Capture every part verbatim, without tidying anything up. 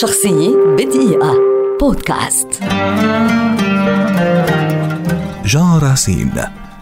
شخصية بدقيقة بودكاست. جان راسين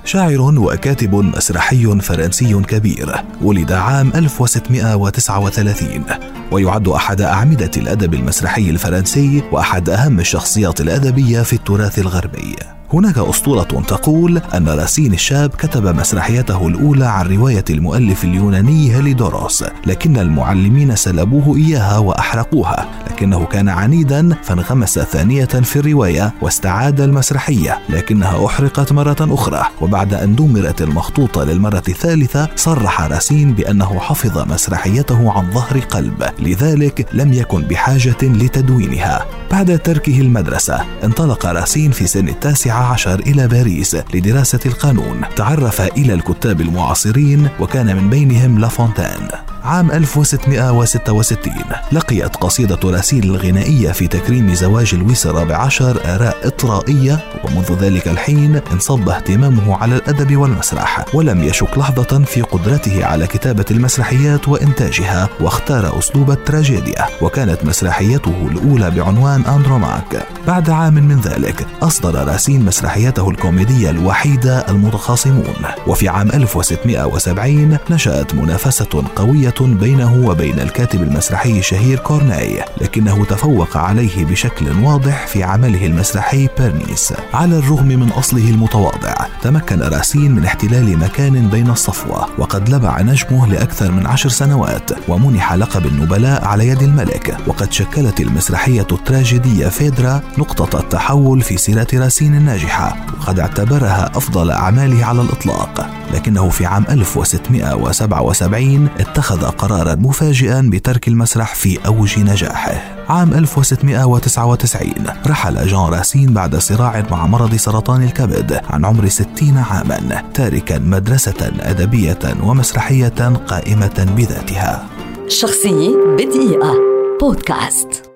شاعر وكاتب مسرحي فرنسي كبير، ولد عام ألف وستمئة وتسعة وثلاثين، ويعد أحد أعمدة الأدب المسرحي الفرنسي وأحد أهم الشخصيات الأدبية في التراث الغربي. هناك أسطورة تقول أن راسين الشاب كتب مسرحيته الأولى عن رواية المؤلف اليوناني هاليدوروس، لكن المعلمين سلبوه إياها وأحرقوها، لكنه كان عنيدا فانغمس ثانية في الرواية واستعاد المسرحية، لكنها أحرقت مرة أخرى. وبعد أن دمرت المخطوطة للمرة الثالثة، صرح راسين بأنه حفظ مسرحيته عن ظهر قلب، لذلك لم يكن بحاجة لتدوينها. بعد تركه المدرسة، انطلق راسين في سن التاسعة عشر إلى باريس لدراسة القانون. تعرف إلى الكتاب المعاصرين وكان من بينهم لافونتان. عام ألف وستمئة وستة وستين لقيت قصيدة راسين الغنائية في تكريم زواج لويس الرابع عشر آراء إطرائية، ومنذ ذلك الحين انصب اهتمامه على الأدب والمسرح، ولم يشك لحظة في قدرته على كتابة المسرحيات وإنتاجها، واختار أسلوب التراجيديا، وكانت مسرحيته الأولى بعنوان اندروماك. بعد عام من ذلك أصدر راسين مسرحيته الكوميدية الوحيدة المتخاصمون. وفي عام ألف وستمئة وسبعين نشأت منافسة قوية بينه وبين الكاتب المسرحي الشهير كورناي، لكنه تفوق عليه بشكل واضح في عمله المسرحي بيرنيس. على الرغم من أصله المتواضع، تمكن راسين من احتلال مكان بين الصفوة، وقد لبع نجمه لأكثر من عشر سنوات، ومنح لقب النبلاء على يد الملك. وقد شكلت المسرحية التراجيدية فيدرا نقطة التحول في سيرة راسين الناجحة، وقد اعتبرها أفضل أعماله على الإطلاق، لكنه في عام ألف وستمئة وسبعة وسبعين اتخذ قرارا مفاجئا بترك المسرح في أوج نجاحه. عام ألف وستمئة وتسعة وتسعين رحل جان راسين بعد صراع مع مرض سرطان الكبد عن عمر ستين عاما، تاركا مدرسة أدبية ومسرحية قائمة بذاتها. شخصية بدقيقة بودكاست.